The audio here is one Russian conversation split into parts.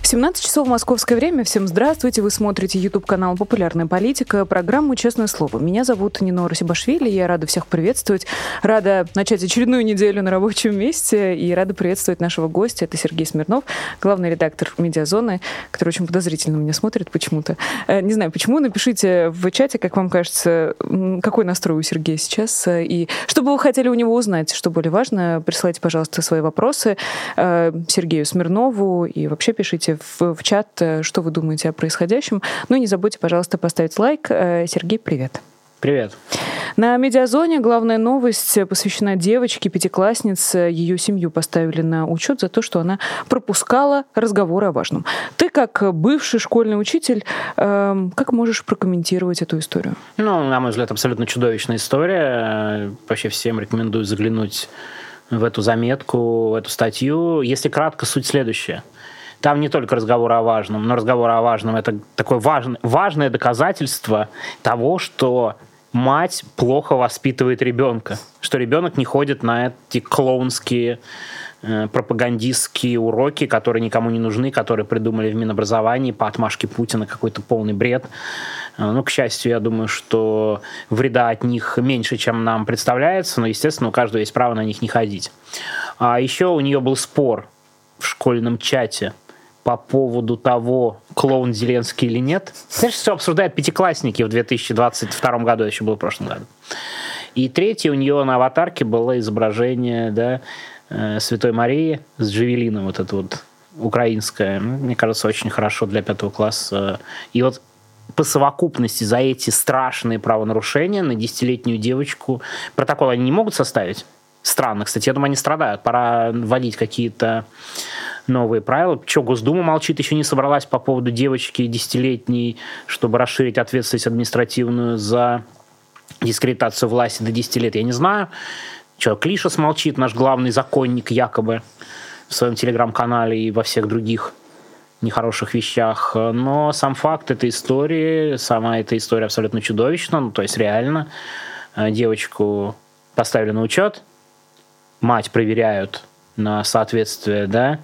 17 часов московское время. Всем здравствуйте. Вы смотрите YouTube-канал «Популярная политика», программу «Честное слово». Меня зовут Нино Расибашвили. Я рада всех приветствовать. Рада начать очередную неделю на рабочем месте. И рада приветствовать нашего гостя. Это Сергей Смирнов, главный редактор «Медиазоны», который очень подозрительно меня смотрит почему-то. Не знаю почему. Напишите в чате, как вам кажется, какой настрой у Сергея сейчас. И что бы вы хотели у него узнать, что более важно, присылайте, пожалуйста, свои вопросы Сергею Смирнову. И вообще пишите в чат, что вы думаете о происходящем. Ну и не забудьте, пожалуйста, поставить лайк. Сергей, привет. Привет. На «Медиазоне» главная новость посвящена девочке, пятикласснице. Ее семью поставили на учет за то, что она пропускала разговоры о важном. Ты, как бывший школьный учитель, как можешь прокомментировать эту историю? Ну, на мой взгляд, абсолютно чудовищная история. Вообще всем рекомендую заглянуть в эту заметку, в эту статью. Если кратко, суть следующая. Там не только разговор о важном, но разговор о важном – это такое важное доказательство того, что мать плохо воспитывает ребенка, что ребенок не ходит на эти клоунские пропагандистские уроки, которые никому не нужны, которые придумали в Минобразовании по отмашке Путина, какой-то полный бред. Ну, к счастью, я думаю, что вреда от них меньше, чем нам представляется, но, естественно, у каждого есть право на них не ходить. А еще у нее был спор в школьном чате по поводу того, клоун Зеленский или нет. Знаешь, все обсуждают пятиклассники в 2022 году, еще было в прошлом году. И третье, у нее на аватарке было изображение, да, Святой Марии с джавелином, вот это вот украинское. Мне кажется, очень хорошо для пятого класса. И вот по совокупности за эти страшные правонарушения на 10-летнюю девочку протокол они не могут составить. Странно, кстати, я думаю, они страдают. Пора вводить какие-то новые правила. Че, Госдума молчит, еще не собралась по поводу девочки 10-летней, чтобы расширить ответственность административную за дискредитацию власти до 10 лет, я не знаю. Че, Клишес молчит, наш главный законник якобы в своем телеграм-канале и во всех других нехороших вещах. Но сам факт этой истории, сама эта история абсолютно чудовищна. Ну, то есть реально девочку поставили на учет, мать проверяют на соответствие, да,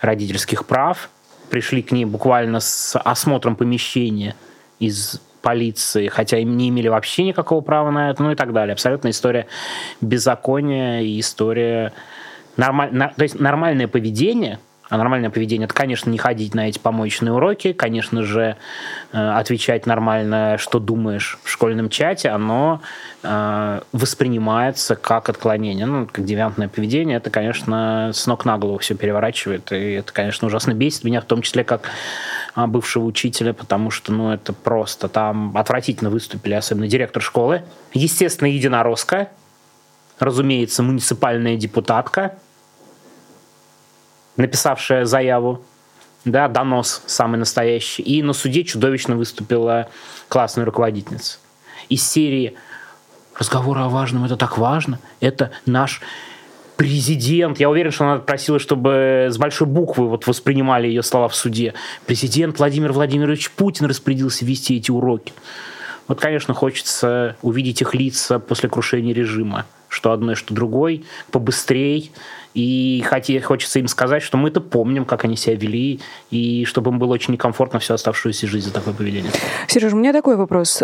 родительских прав. Пришли к ней буквально с осмотром помещения из полиции, хотя им не имели вообще никакого права на это, ну и так далее. Абсолютно история беззакония и история... То есть нормальное поведение, а нормальное поведение — это, конечно, не ходить на эти помоечные уроки, конечно же, отвечать нормально, что думаешь в школьном чате, оно воспринимается как отклонение, ну, как девиантное поведение. Это, конечно, с ног на голову все переворачивает, и это, конечно, ужасно бесит меня, в том числе как бывшего учителя, потому что, ну, это просто там отвратительно выступили, особенно директор школы, естественно, единоросска, разумеется, муниципальная депутатка, написавшая заяву, да, донос самый настоящий. И на суде чудовищно выступила классная руководительница. Из серии «Разговоры о важном — это так важно, это наш президент». Я уверен, что она просила, чтобы с большой буквы вот воспринимали ее слова в суде. «Президент Владимир Владимирович Путин распорядился вести эти уроки». Вот, конечно, хочется увидеть их лица после крушения режима. Что одной, что другой, побыстрей. И хочется им сказать, что мы-то помним, как они себя вели, и чтобы им было очень некомфортно всю оставшуюся жизнь за такое поведение. Сережа, у меня такой вопрос.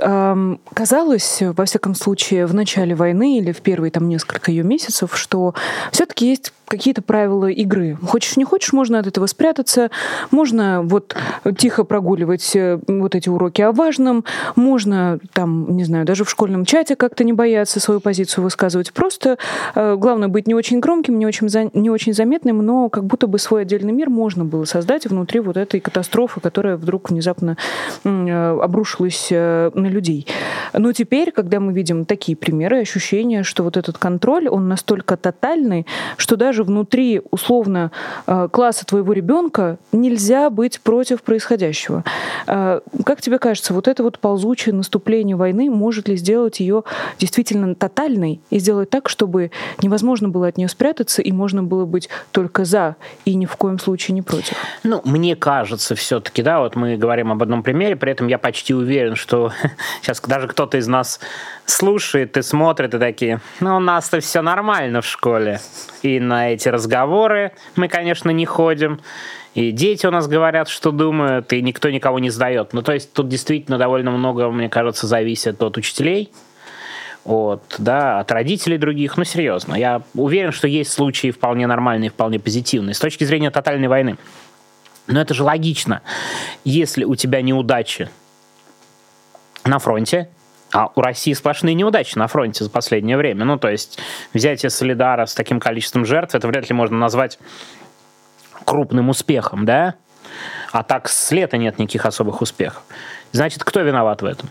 Казалось, во всяком случае, в начале войны или в первые там несколько ее месяцев, что все-таки есть какие-то правила игры. Хочешь, не хочешь, можно от этого спрятаться, можно вот тихо прогуливать вот эти уроки о важном, можно там, не знаю, даже в школьном чате как-то не бояться свою позицию высказывать. Просто главное быть не очень громким, не очень заметным, но как будто бы свой отдельный мир можно было создать внутри вот этой катастрофы, которая вдруг внезапно обрушилась на людей. Но теперь, когда мы видим такие примеры, ощущение, что вот этот контроль, он настолько тотальный, что даже даже внутри, условно, класса твоего ребенка нельзя быть против происходящего. Как тебе кажется, вот это вот ползучее наступление войны, может ли сделать ее действительно тотальной и сделать так, чтобы невозможно было от нее спрятаться и можно было быть только за и ни в коем случае не против? Ну, мне кажется, все-таки, да, вот мы говорим об одном примере, при этом я почти уверен, что сейчас даже кто-то из нас слушает и смотрит и такие, ну, у нас-то все нормально в школе. И на эти разговоры мы, конечно, не ходим. И дети у нас говорят, что думают, и никто никого не сдает. Ну, то есть тут действительно довольно много, мне кажется, зависит от учителей, от родителей других. Ну, серьезно, я уверен, что есть случаи вполне нормальные, вполне позитивные с точки зрения тотальной войны. Но это же логично. Если у тебя неудачи на фронте, а у России сплошные неудачи на фронте за последнее время, ну, то есть взятие Солидара с таким количеством жертв, это вряд ли можно назвать крупным успехом, да? А так с лета нет никаких особых успехов. Значит, кто виноват в этом?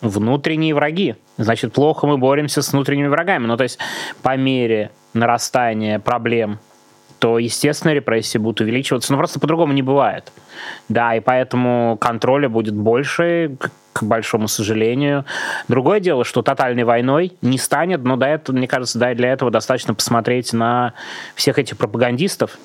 Внутренние враги. Значит, плохо мы боремся с внутренними врагами. Ну, то есть по мере нарастания проблем, то, естественно, репрессии будут увеличиваться. Но просто по-другому не бывает. Да, и поэтому контроля будет больше, к большому сожалению. Другое дело, что тотальной войной не станет, но до этого, мне кажется, да, для этого достаточно посмотреть на всех этих пропагандистов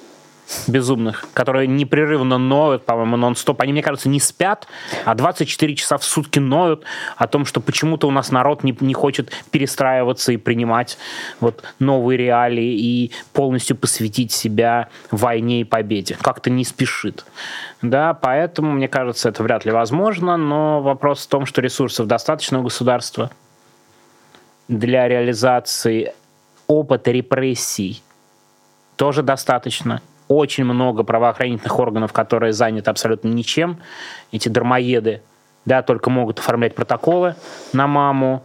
безумных, которые непрерывно ноют, по-моему, нон-стоп. Они, мне кажется, не спят, а 24 часа в сутки ноют о том, что почему-то у нас народ не хочет перестраиваться и принимать вот новые реалии и полностью посвятить себя войне и победе. Как-то не спешит. Да, поэтому, мне кажется, это вряд ли возможно, но вопрос в том, что ресурсов достаточно у государства для реализации опыта репрессий тоже достаточно. Очень много правоохранительных органов, которые заняты абсолютно ничем. Эти дармоеды, да, только могут оформлять протоколы на маму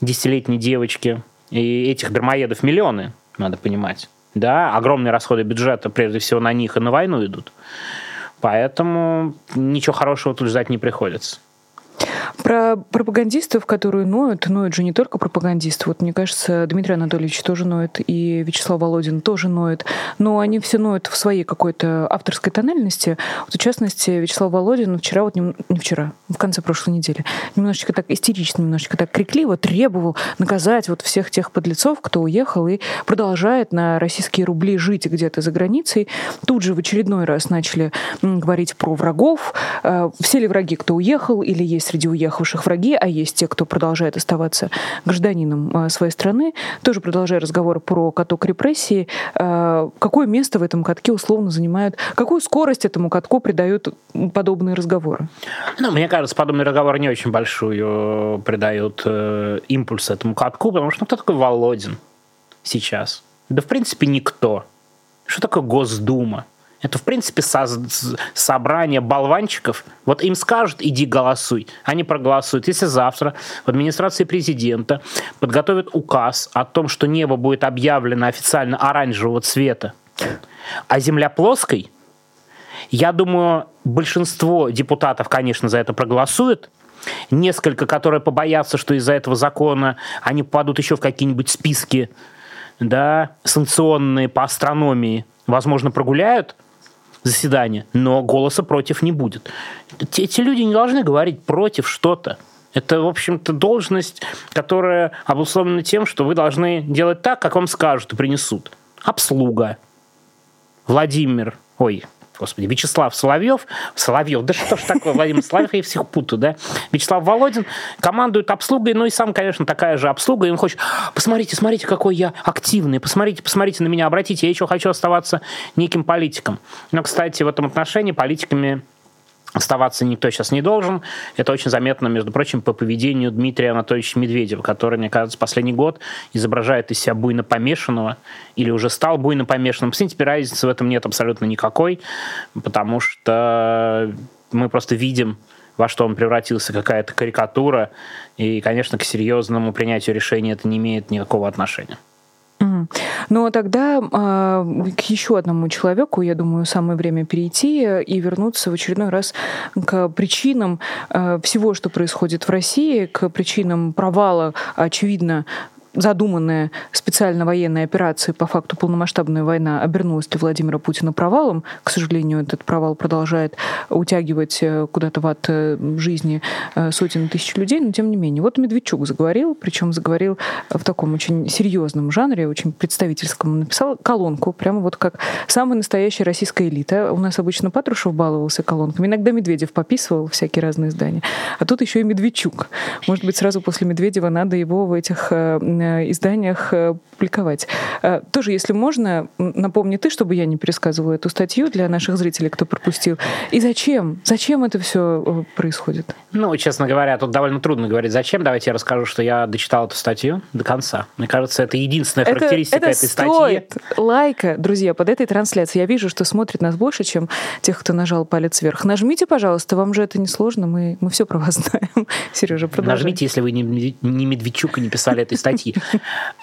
десятилетней девочки. И этих дармоедов миллионы, надо понимать. Да, огромные расходы бюджета, прежде всего, на них и на войну идут. Поэтому ничего хорошего тут ждать не приходится. Про пропагандистов, которые ноют же не только пропагандисты. Вот, мне кажется, Дмитрий Анатольевич тоже ноет, и Вячеслав Володин тоже ноет. Но они все ноют в своей какой-то авторской тональности. Вот, в частности, Вячеслав Володин вчера, в конце прошлой недели, немножечко так истерично, немножечко так крикливо требовал наказать вот всех тех подлецов, кто уехал и продолжает на российские рубли жить где-то за границей. Тут же в очередной раз начали говорить про врагов. Все ли враги, кто уехал, или есть среди уехавших враги, а есть те, кто продолжает оставаться гражданином своей страны. Тоже продолжая разговор про каток репрессии, какое место в этом катке условно занимают, какую скорость этому катку придают подобные разговоры? Ну, мне кажется, подобные разговоры не очень большую придают импульс этому катку, потому что кто такой Володин сейчас? Да, в принципе, никто. Что такое Госдума? Это, в принципе, собрание болванчиков. Вот им скажут, иди голосуй. Они проголосуют. Если завтра в администрации президента подготовят указ о том, что небо будет объявлено официально оранжевого цвета, а земля плоской, я думаю, большинство депутатов, конечно, за это проголосуют. Несколько, которые побоятся, что из-за этого закона они попадут еще в какие-нибудь списки, да, санкционные по астрономии, возможно, прогуляют заседание, но голоса против не будет. Эти люди не должны говорить против что-то. Это, в общем-то, должность, которая обусловлена тем, что вы должны делать так, как вам скажут и принесут. Обслуга. Вячеслав Соловьев, да что ж такое, Владимир Соловьев, я всех путаю, да? Вячеслав Володин командует обслугой, ну и сам, конечно, такая же обслуга, и он хочет, посмотрите, какой я активный, посмотрите на меня, обратите, я еще хочу оставаться неким политиком. Но, кстати, в этом отношении политиками оставаться никто сейчас не должен. Это очень заметно, между прочим, по поведению Дмитрия Анатольевича Медведева, который, мне кажется, последний год изображает из себя буйно помешанного или уже стал буйно помешанным. Посмотрите, разницы в этом нет абсолютно никакой, потому что мы просто видим, во что он превратился, какая-то карикатура, и, конечно, к серьезному принятию решения это не имеет никакого отношения. Но тогда к еще одному человеку, я думаю, самое время перейти и вернуться в очередной раз к причинам всего, что происходит в России, к причинам провала, очевидно, задуманная специально военная операция, по факту полномасштабная война, обернулась для Владимира Путина провалом. К сожалению, этот провал продолжает утягивать куда-то в ад жизни сотен тысяч людей, но тем не менее. Вот Медведчук заговорил, причем заговорил в таком очень серьезном жанре, очень представительском. Написал колонку, прямо вот как самая настоящая российская элита. У нас обычно Патрушев баловался колонками, иногда Медведев пописывал всякие разные издания. А тут еще и Медведчук. Может быть, сразу после Медведева надо его в этих изданиях публиковать. Тоже, если можно, напомни ты, чтобы я не пересказывала эту статью для наших зрителей, кто пропустил. И зачем? Зачем это все происходит? Ну, честно говоря, тут довольно трудно говорить зачем. Давайте я расскажу, что я дочитал эту статью до конца. Мне кажется, это единственная характеристика этой статьи. Стоит лайка, друзья, под этой трансляцией. Я вижу, что смотрит нас больше, чем тех, кто нажал палец вверх. Нажмите, пожалуйста, вам же это не сложно, мы все про вас знаем. Сережа, продолжай. Нажмите, если вы не Медведчук и не писали этой статьи.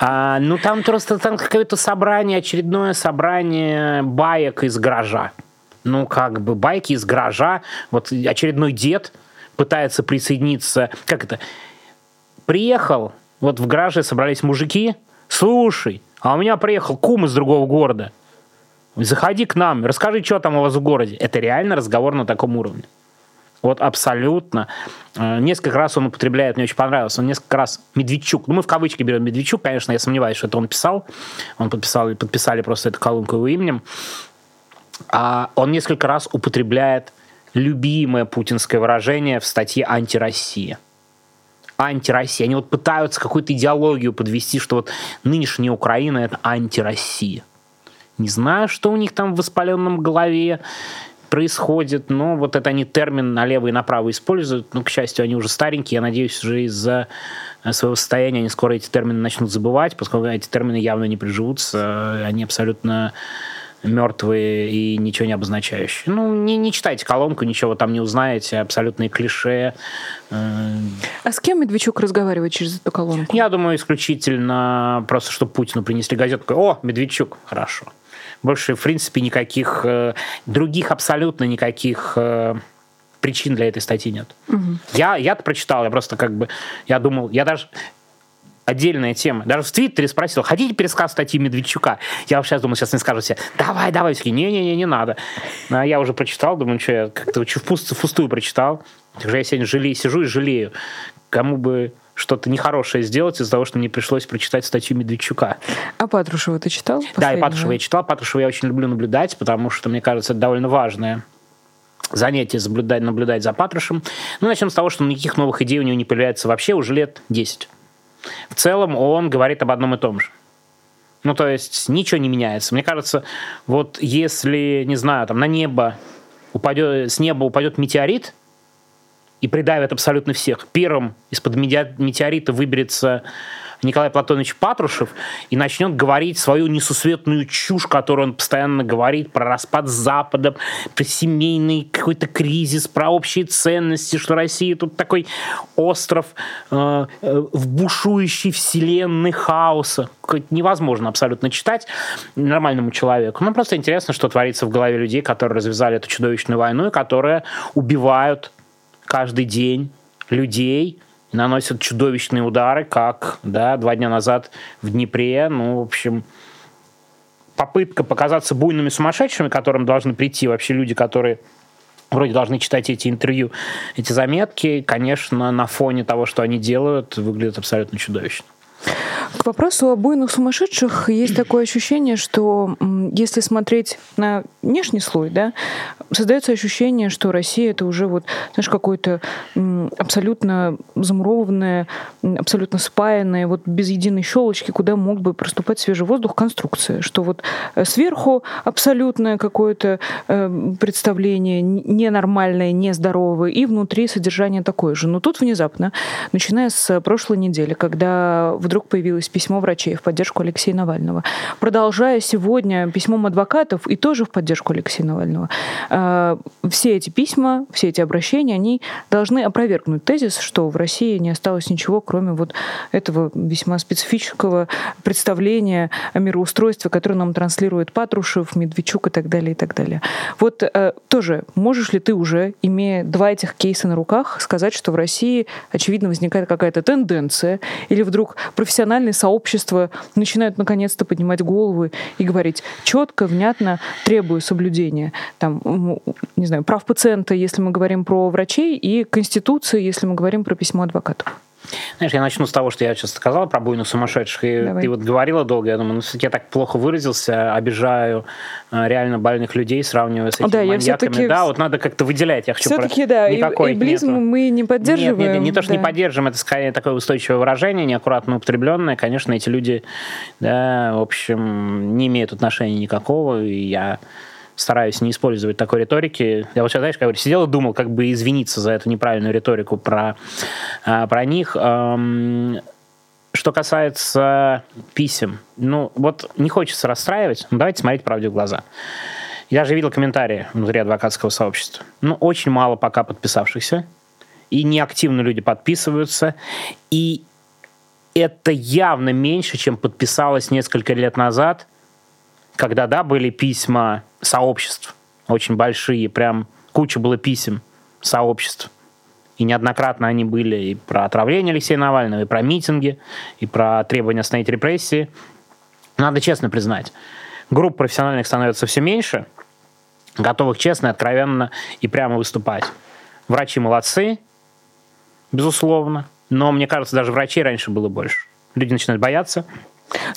Ну, там просто какое-то собрание, очередное собрание баек из гаража. Ну, как бы байки из гаража. Вот очередной дед пытается присоединиться. Как это? Приехал, вот в гараже собрались мужики. Слушай, а у меня приехал кум из другого города. Заходи к нам, расскажи, что там у вас в городе. Это реально разговор на таком уровне. Вот абсолютно. Несколько раз он употребляет, мне очень понравилось, он несколько раз Медведчук, ну мы в кавычки берем Медведчук, конечно, я сомневаюсь, что это он писал, подписали просто эту колонку его именем, а он несколько раз употребляет любимое путинское выражение в статье «Антироссия». Антироссия. Они вот пытаются какую-то идеологию подвести, что вот нынешняя Украина – это антироссия. Не знаю, что у них там в воспаленном голове происходит, но вот это они термин налево и направо используют. Ну, к счастью, они уже старенькие. Я надеюсь, уже из-за своего состояния они скоро эти термины начнут забывать, поскольку эти термины явно не приживутся. Они абсолютно мертвые и ничего не обозначающие. Ну, не читайте колонку, ничего там не узнаете, абсолютные клише. А с кем Медведчук разговаривает через эту колонку? Я думаю, исключительно просто, чтобы Путину принесли газетку. О, Медведчук, хорошо. Больше, в принципе, никаких других абсолютно никаких причин для этой статьи нет. Угу. Я-то прочитал, я просто как бы, я думал, я даже... Отдельная тема. Даже в Твиттере спросил, хотите пересказ статьи Медведчука? Я вообще думал, сейчас не скажут все, давай, все, не-не-не, не надо. А я уже прочитал, думаю, что я как-то впустую прочитал. Так же я сегодня сижу и жалею. Кому бы что-то нехорошее сделать из-за того, что мне пришлось прочитать статью Медведчука. А Патрушева ты читал? Да, и Патрушева я читал. Патрушева я очень люблю наблюдать, потому что, мне кажется, это довольно важное занятие наблюдать за Патрушем. Ну, начнем с того, что никаких новых идей у него не появляется вообще уже лет 10. В целом он говорит об одном и том же. Ну, то есть ничего не меняется. Мне кажется, вот если, не знаю, там с неба упадет метеорит и придавит абсолютно всех, первым из-под метеорита выберется Николай Платонович Патрушев и начнет говорить свою несусветную чушь, которую он постоянно говорит про распад Запада, про семейный какой-то кризис, про общие ценности, что Россия тут такой остров в бушующей вселенной хаоса. Невозможно абсолютно читать нормальному человеку. Ну, просто интересно, что творится в голове людей, которые развязали эту чудовищную войну и которые убивают каждый день людей, наносят чудовищные удары, как 2 дня назад в Днепре. Ну, в общем, попытка показаться буйными сумасшедшими, к которым должны прийти вообще люди, которые вроде должны читать эти интервью, эти заметки, конечно, на фоне того, что они делают, выглядит абсолютно чудовищно. К вопросу о буйных сумасшедших есть такое ощущение, что если смотреть на внешний слой, создается ощущение, что Россия это уже вот, знаешь, какое-то абсолютно замурованное, абсолютно спаянное, вот без единой щелочки, куда мог бы проступать свежий воздух, конструкция, что вот сверху абсолютное какое-то представление ненормальное, нездоровое, и внутри содержание такое же. Но тут внезапно, начиная с прошлой недели, когда вдруг появилось письмо врачей в поддержку Алексея Навального, продолжая сегодня письмом адвокатов и тоже в поддержку Алексея Навального, все эти письма, все эти обращения, они должны опровергнуть опровергнуть тезис, что в России не осталось ничего, кроме вот этого весьма специфического представления о мироустройстве, которое нам транслирует Патрушев, Медведчук и так далее, и так далее. Вот тоже можешь ли ты уже, имея два этих кейса на руках, сказать, что в России, очевидно, возникает какая-то тенденция, или вдруг профессиональные сообщества начинают наконец-то поднимать головы и говорить четко, внятно, требую соблюдения там, не знаю, прав пациента, если мы говорим про врачей, и Конституции, если мы говорим про письмо адвокату? Знаешь, я начну с того, что я сейчас сказала про буйну сумасшедших. И давай. Ты вот говорила долго, я думаю, все-таки я так плохо выразился, обижаю реально больных людей, сравнивая с этими маньяками. Да, вот надо как-то выделять. Я хочу все-таки, эйблизм мы не поддерживаем. Нет, не то, что не поддерживаем, это скорее такое устойчивое выражение, неаккуратно употребленное. Конечно, эти люди, в общем, не имеют отношения никакого, и я стараюсь не использовать такой риторики. Я вот сейчас, знаешь, сидел и думал, как бы извиниться за эту неправильную риторику про них. Что касается писем, вот не хочется расстраивать, но давайте смотреть правде в глаза. Я же видел комментарии внутри адвокатского сообщества. Очень мало пока подписавшихся, и неактивно люди подписываются, и это явно меньше, чем подписалось несколько лет назад, когда, были письма сообществ, очень большие, прям куча было писем сообществ. И неоднократно они были и про отравление Алексея Навального, и про митинги, и про требования остановить репрессии. Надо честно признать, групп профессиональных становится все меньше, готовых честно, откровенно и прямо выступать. Врачи молодцы, безусловно, но, мне кажется, даже врачей раньше было больше. Люди начинают бояться.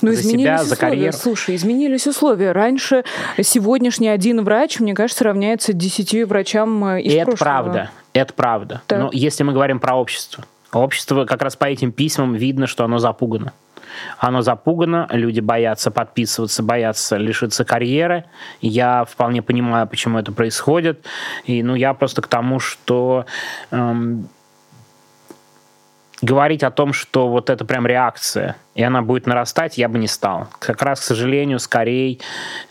Изменились условия. Раньше сегодняшний один врач, мне кажется, равняется 10 врачам из прошлого. Это правда. Да. Но если мы говорим про общество как раз по этим письмам видно, что оно запугано. Люди боятся подписываться, боятся лишиться карьеры. Я вполне понимаю, почему это происходит. И, я просто к тому, что... говорить о том, что вот это прям реакция, и она будет нарастать, я бы не стал. Как раз, к сожалению, скорее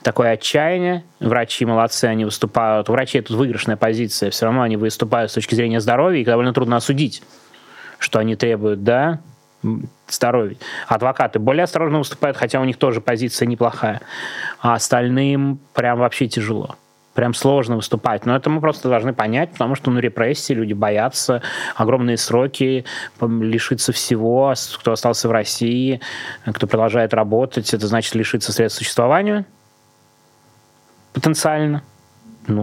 такое отчаяние. Врачи молодцы, они выступают. У врачей тут выигрышная позиция. Все равно они выступают с точки зрения здоровья, и довольно трудно осудить, что они требуют, здоровья. Адвокаты более осторожно выступают, хотя у них тоже позиция неплохая. А остальным прям вообще тяжело. Прям сложно выступать. Но это мы просто должны понять, потому что репрессии, люди боятся, огромные сроки, лишиться всего, кто остался в России, кто продолжает работать, это значит лишиться средств к существованию потенциально.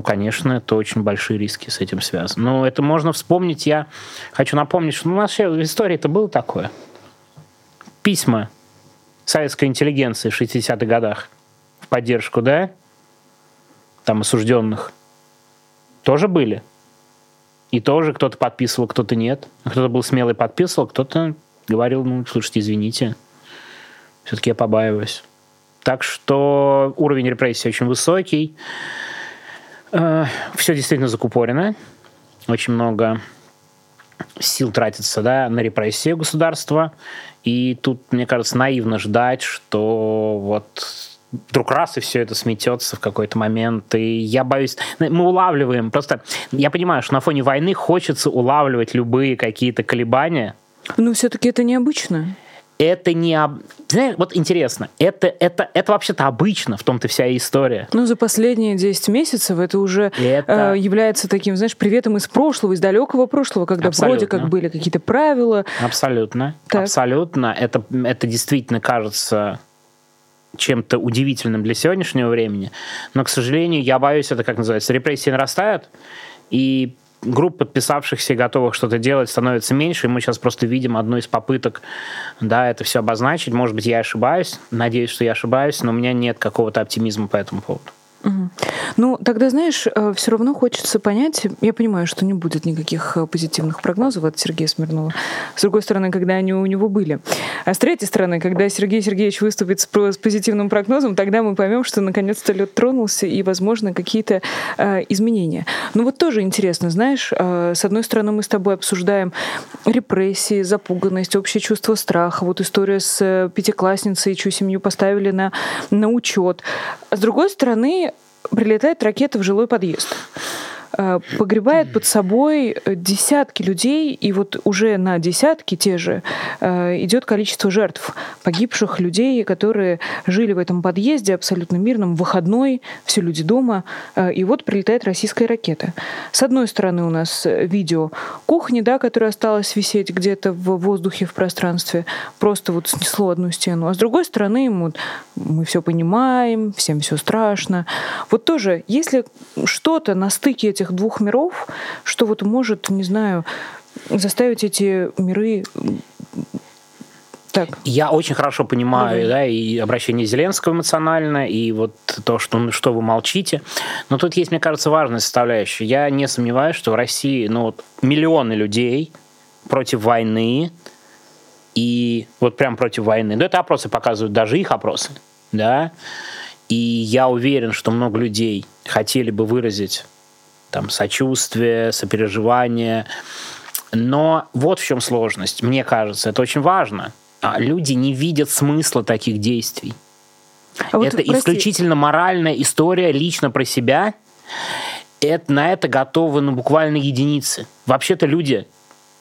Конечно, это очень большие риски с этим связаны. Это можно вспомнить. Я хочу напомнить, что у нас вообще в истории-то было такое. Письма советской интеллигенции в 60-х годах в поддержку, там осужденных, тоже были. И тоже кто-то подписывал, кто-то нет. Кто-то был смелый, подписывал, кто-то говорил, слушайте, извините, все-таки я побаиваюсь. Так что уровень репрессий очень высокий. Все действительно закупорено. Очень много сил тратится на репрессии государства. И тут, мне кажется, наивно ждать, что вдруг раз, и все это сметется в какой-то момент. И я боюсь... Мы улавливаем. Просто я понимаю, что на фоне войны хочется улавливать любые какие-то колебания. Все-таки это необычно. Это не... Знаешь, интересно. Это вообще-то обычно, в том-то вся история. За последние 10 месяцев это уже является таким, приветом из прошлого, из далекого прошлого, когда вроде как были какие-то правила. Абсолютно. Так. Абсолютно. Это действительно кажется... чем-то удивительным для сегодняшнего времени. Но, к сожалению, я боюсь, это как называется, репрессии нарастают, и групп подписавшихся и готовых что-то делать становится меньше, и мы сейчас просто видим одну из попыток, это все обозначить. Может быть, я ошибаюсь, надеюсь, что я ошибаюсь, но у меня нет какого-то оптимизма по этому поводу. Тогда, знаешь, все равно хочется понять, я понимаю, что не будет никаких позитивных прогнозов от Сергея Смирнова, с другой стороны, когда они у него были. А с третьей стороны, когда Сергей Сергеевич выступит с позитивным прогнозом, тогда мы поймем, что наконец-то лед тронулся и, возможно, какие-то изменения. Тоже интересно, знаешь, с одной стороны, мы с тобой обсуждаем репрессии, запуганность, общее чувство страха, история с пятиклассницей, чью семью поставили на учет. А с другой стороны, прилетает ракета в жилой подъезд. погребает под собой десятки людей, и вот уже на десятки те же идет количество жертв, погибших людей, которые жили в этом подъезде абсолютно мирном, выходной, все люди дома, и вот прилетает российская ракета. С одной стороны у нас видео кухни, да, которая осталась висеть где-то в воздухе, в пространстве, просто вот снесло одну стену, а с другой стороны мы все понимаем, всем все страшно. Вот тоже, если что-то на стыке этих двух миров, что вот может, не знаю, заставить эти миры... Так. Я очень хорошо понимаю, да, и обращение Зеленского эмоционально, и вот то, что вы молчите. Но тут есть, мне кажется, важная составляющая. Я не сомневаюсь, что в России миллионы людей против войны, и вот прям против войны. Но это опросы показывают, даже их опросы, да. И я уверен, что много людей хотели бы выразить там сочувствие, сопереживание. Но вот в чем сложность, мне кажется, это очень важно. Люди не видят смысла таких действий. А вот, это исключительно моральная история лично про себя. На это готовы буквально единицы. Вообще-то люди,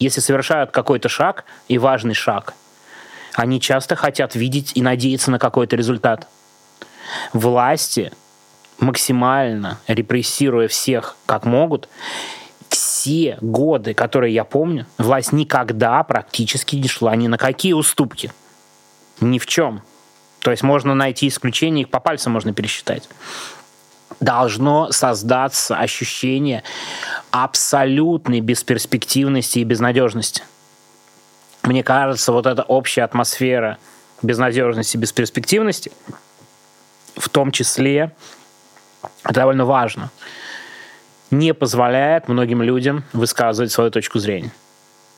если совершают какой-то шаг, и важный шаг, они часто хотят видеть и надеяться на какой-то результат. Власти, максимально репрессируя всех как могут, все годы, которые я помню, власть никогда практически не шла ни на какие уступки. Ни в чем. То есть можно найти исключения, их по пальцам можно пересчитать. Должно создаться ощущение абсолютной бесперспективности и безнадежности. Мне кажется, вот эта общая атмосфера безнадежности и бесперспективности в том числе, это довольно важно, не позволяет многим людям высказывать свою точку зрения.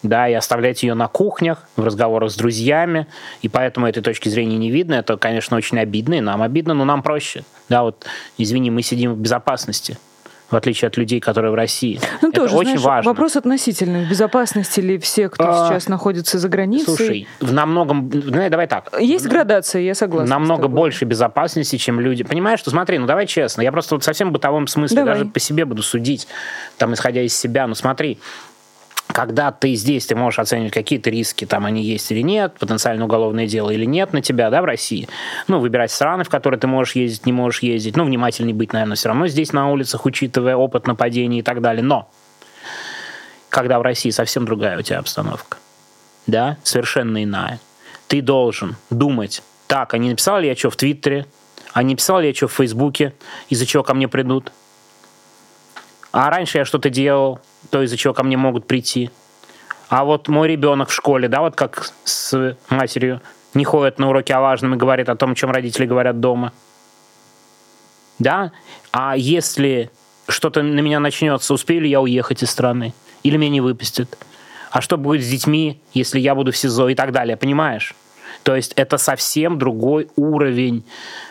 Да, и оставлять ее на кухнях, в разговорах с друзьями, и поэтому этой точки зрения не видно. Это, конечно, очень обидно, и нам обидно, но нам проще. Да, вот, извини, мы сидим в безопасности, в отличие от людей, которые в России. Ну, это тоже, очень важно. Вопрос относительный. В безопасности ли все, кто сейчас находится за границей? Слушай, давай так. Есть градация, я согласна. Намного больше безопасности, чем люди. Понимаешь, что смотри, давай честно. Я просто совсем в бытовом смысле даже по себе буду судить, исходя из себя. Смотри, когда ты здесь, ты можешь оценивать какие-то риски, они есть или нет, потенциально уголовное дело или нет на тебя, да, в России. Выбирать страны, в которые ты можешь ездить, не можешь ездить. Внимательней быть, наверное, все равно здесь на улицах, учитывая опыт нападений и так далее. Но когда в России совсем другая у тебя обстановка, да, совершенно иная. Ты должен думать, так, а не написал ли я что в Твиттере, а не писал ли я что в Фейсбуке, из-за чего ко мне придут. А раньше я что-то делал, то, из-за чего ко мне могут прийти. А вот мой ребенок в школе, да, вот как с матерью, не ходит на уроки о важном и говорит о том, о чем родители говорят дома. Да? А если что-то на меня начнется, успею ли я уехать из страны? Или меня не выпустят? А что будет с детьми, если я буду в СИЗО и так далее, понимаешь? То есть это совсем другой уровень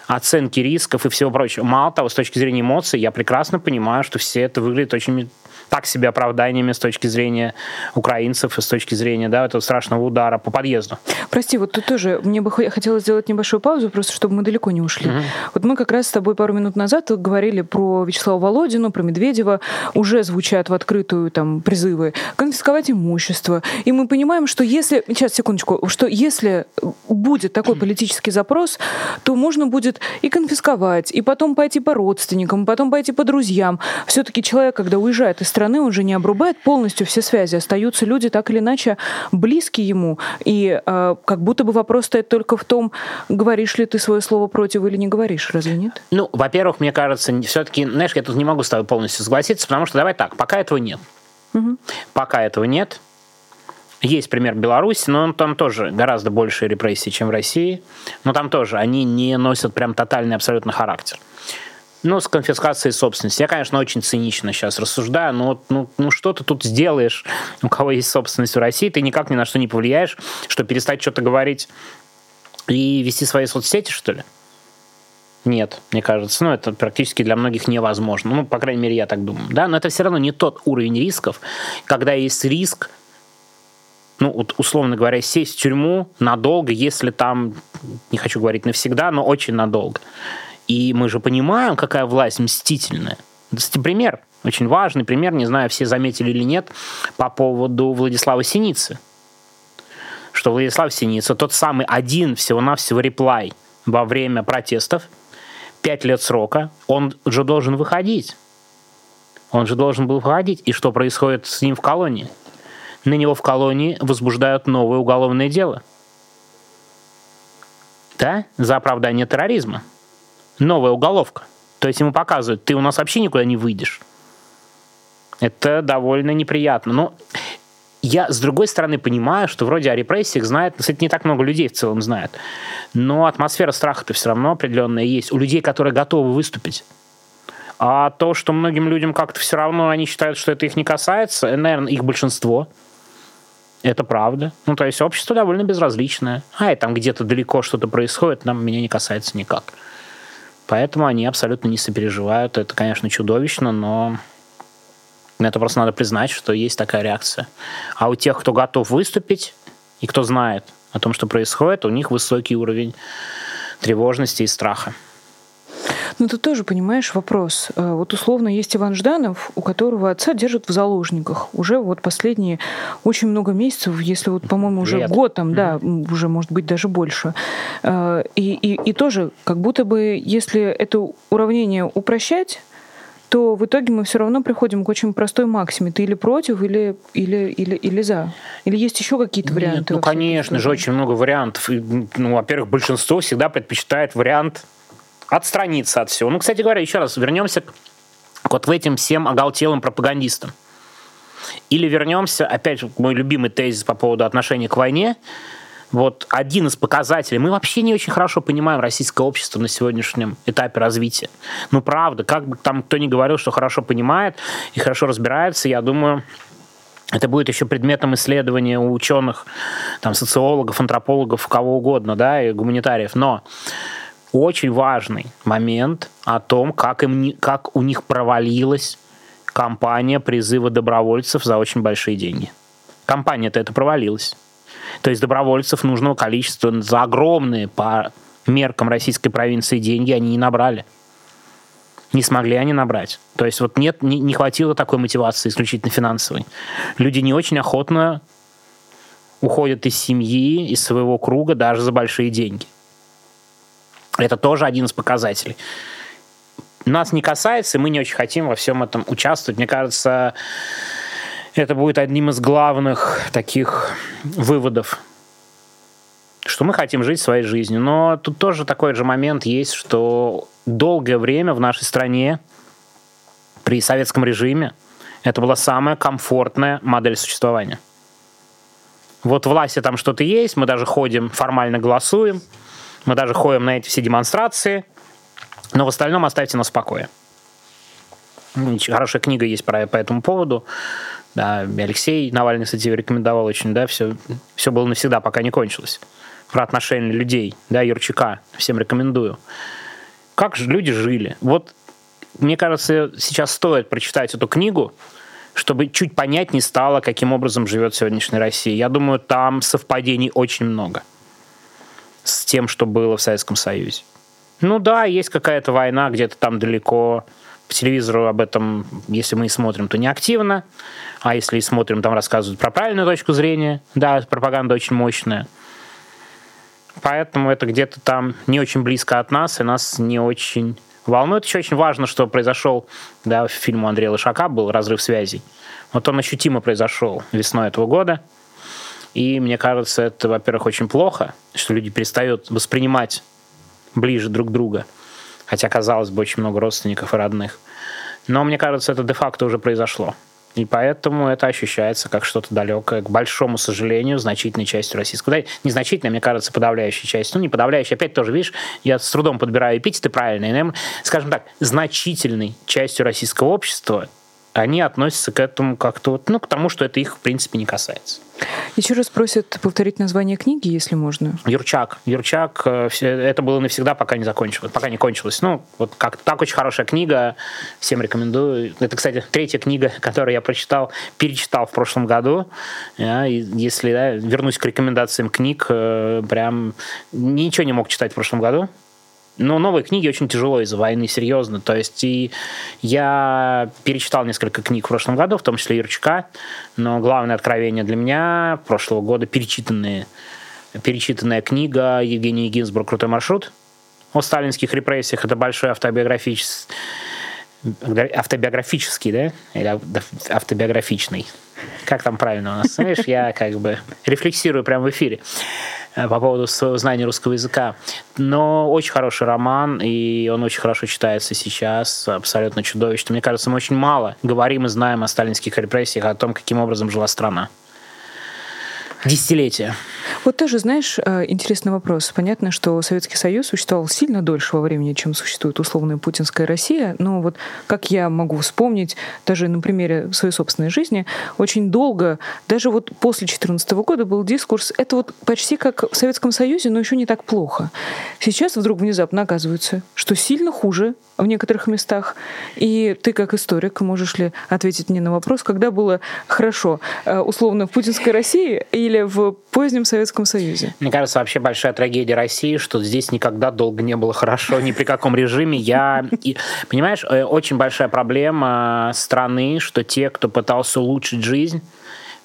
оценки рисков и всего прочего. Мало того, с точки зрения эмоций, я прекрасно понимаю, что все это выглядит очень так себе оправданиями с точки зрения украинцев и с точки зрения, да, этого страшного удара по подъезду. Прости, вот тут тоже мне бы хотелось сделать небольшую паузу, просто чтобы мы далеко не ушли. Mm-hmm. Вот мы как раз с тобой пару минут назад говорили про Вячеслава Володина, про Медведева. Уже звучат в открытую призывы конфисковать имущество. И мы понимаем, что если... Сейчас, секундочку. Что если будет такой политический запрос, то можно будет и конфисковать, и потом пойти по родственникам, потом пойти по друзьям. Все-таки человек, когда уезжает из страны, он же не обрубает полностью все связи. Остаются люди так или иначе близкие ему. И как будто бы вопрос стоит только в том, говоришь ли ты свое слово против или не говоришь. Разве нет? Во-первых, мне кажется, все-таки, знаешь, я тут не могу с тобой полностью согласиться, потому что давай так, пока этого нет. Угу. Пока этого нет. Есть пример Беларуси, но там тоже гораздо больше репрессий, чем в России. Но там тоже они не носят прям тотальный абсолютно характер. С конфискацией собственности. Я, конечно, очень цинично сейчас рассуждаю, но что ты тут сделаешь, у кого есть собственность в России, ты никак ни на что не повлияешь, что перестать что-то говорить и вести свои соцсети, что ли? Нет, мне кажется. Это практически для многих невозможно. По крайней мере, я так думаю. Да? Но это все равно не тот уровень рисков, когда есть риск, условно говоря, сесть в тюрьму надолго, если там, не хочу говорить навсегда, но очень надолго. И мы же понимаем, какая власть мстительная. Это пример. Очень важный пример, не знаю, все заметили или нет, по поводу Владислава Синицы. Что Владислав Синица, тот самый один всего-навсего реплай во время протестов, 5 лет срока, он же должен выходить. Он же должен был выходить. И что происходит с ним в колонии? На него в колонии возбуждают новое уголовное дело. Да? За оправдание терроризма. Новая уголовка. То есть ему показывают, ты у нас вообще никуда не выйдешь. Это довольно неприятно. Но я, с другой стороны, понимаю, что вроде о репрессиях знает, кстати, не так много людей в целом знает. Но атмосфера страха-то все равно определенная есть. У людей, которые готовы выступить. А то, что многим людям как-то все равно, они считают, что это их не касается, наверное, их большинство. Это правда. Ну, то есть общество довольно безразличное. А, и там где-то далеко что-то происходит, нам меня не касается никак. Поэтому они абсолютно не сопереживают. Это, конечно, чудовищно, но это просто надо признать, что есть такая реакция. А у тех, кто готов выступить и кто знает о том, что происходит, у них высокий уровень тревожности и страха. Ну, ты тоже понимаешь вопрос. Вот условно есть Иван Жданов, у которого отца держат в заложниках. Уже вот последние очень много месяцев, если вот, по-моему, уже год там, да, уже, может быть, даже больше. И тоже, как будто бы, если это уравнение упрощать, то в итоге мы все равно приходим к очень простой максиме. Ты или против, или за. Или есть еще какие-то варианты? Нет, ну, конечно же, очень много вариантов. Ну, во-первых, большинство всегда предпочитает вариант отстраниться от всего. Ну, кстати говоря, еще раз, вернемся к вот этим всем оголтелым пропагандистам. Или вернемся, опять же, мой любимый тезис по поводу отношения к войне. Вот один из показателей. Мы вообще не очень хорошо понимаем российское общество на сегодняшнем этапе развития. Ну, правда, как бы там кто ни говорил, что хорошо понимает и хорошо разбирается, я думаю, это будет еще предметом исследования у ученых, там, социологов, антропологов, кого угодно, да, и гуманитариев. Но очень важный момент о том, как у них провалилась кампания призыва добровольцев за очень большие деньги. Кампания-то эта провалилась. То есть добровольцев нужного количества за огромные по меркам российской провинции деньги они не набрали. Не смогли они набрать. То есть вот нет, не хватило такой мотивации исключительно финансовой. Люди не очень охотно уходят из семьи, из своего круга даже за большие деньги. Это тоже один из показателей. Нас не касается, и мы не очень хотим во всем этом участвовать. Мне кажется, это будет одним из главных таких выводов, что мы хотим жить своей жизнью. Но тут тоже такой же момент есть, что долгое время в нашей стране при советском режиме это была самая комфортная модель существования. Вот власти там что-то есть, мы даже ходим, формально голосуем, мы даже ходим на эти все демонстрации, но в остальном оставьте нас в покое. Хорошая книга есть по этому поводу. Да, Алексей Навальный, кстати, рекомендовал очень, да, все было навсегда, пока не кончилось. Про отношения людей, да, Юрчака, всем рекомендую. Как же люди жили. Вот, мне кажется, сейчас стоит прочитать эту книгу, чтобы чуть понятнее стало, каким образом живет сегодняшняя Россия. Я думаю, там совпадений очень много с тем, что было в Советском Союзе. Ну да, есть какая-то война где-то там далеко. По телевизору об этом, если мы и смотрим, то не активно. А если и смотрим, там рассказывают про правильную точку зрения. Да, пропаганда очень мощная. Поэтому это где-то там не очень близко от нас, и нас не очень волнует. Еще очень важно, что произошел, да, в фильме Андрея Лошака был «Разрыв связей». Вот он ощутимо произошел весной этого года. И мне кажется, это, во-первых, очень плохо, что люди перестают воспринимать ближе друг друга. Хотя, казалось бы, очень много родственников и родных. Но, мне кажется, это де-факто уже произошло. И поэтому это ощущается как что-то далекое, к большому сожалению, значительной частью российского. Незначительной, мне кажется, подавляющей частью. Ну, не подавляющей, опять тоже, видишь, я с трудом подбираю эпитеты правильные. Скажем так, значительной частью российского общества они относятся к этому как-то, вот, ну, к тому, что это их, в принципе, не касается. Еще раз просят повторить название книги, если можно. Юрчак. Юрчак. Это было навсегда, пока не закончилось. Пока не кончилось. Ну, вот как так очень хорошая книга. Всем рекомендую. Это, кстати, 3-я книга, которую я прочитал, перечитал в прошлом году. Если да, вернусь к рекомендациям книг, прям ничего не мог читать в прошлом году. Но новые книги очень тяжело из-за войны, серьезно. То есть и я перечитал несколько книг в прошлом году, в том числе Юрчака, но главное откровение для меня прошлого года – перечитанная книга Евгении Гинзбург «Крутой маршрут» о сталинских репрессиях. Это большой автобиографичный. Как там правильно у нас? Знаешь, я как бы рефлексирую прямо в эфире по поводу своего знания русского языка. Но очень хороший роман, и он очень хорошо читается сейчас, абсолютно чудовищно. Мне кажется, мы очень мало говорим и знаем о сталинских репрессиях, о том, каким образом жила страна. Десятилетия. Вот тоже, знаешь, интересный вопрос. Понятно, что Советский Союз существовал сильно дольше во времени, чем существует условная путинская Россия. Но вот как я могу вспомнить, даже на примере своей собственной жизни, очень долго, даже вот после 2014 года был дискурс, это вот почти как в Советском Союзе, но еще не так плохо. Сейчас вдруг внезапно оказывается, что сильно хуже в некоторых местах. И ты, как историк, можешь ли ответить мне на вопрос, когда было хорошо условно в путинской России или в позднем Советском Союзе? Мне кажется, вообще большая трагедия России, что здесь никогда долго не было хорошо, ни при каком режиме. Понимаешь, очень большая проблема страны, что те, кто пытался улучшить жизнь,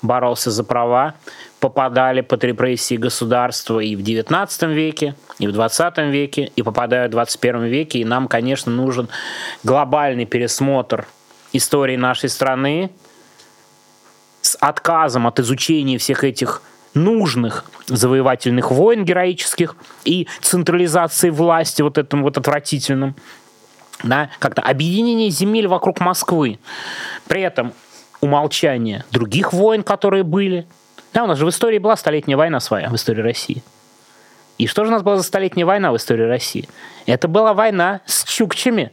боролся за права, попадали под репрессии государства и в 19 веке, и в 20 веке, и попадают в 21 веке. И нам, конечно, нужен глобальный пересмотр истории нашей страны с отказом от изучения всех этих нужных завоевательных войн героических и централизации власти вот этим вот отвратительным, да, как-то объединение земель вокруг Москвы. При этом умолчание других войн, которые были. Да, у нас же в истории была столетняя война своя, в истории России. И что же у нас была за столетняя война в истории России? Это была война с чукчами.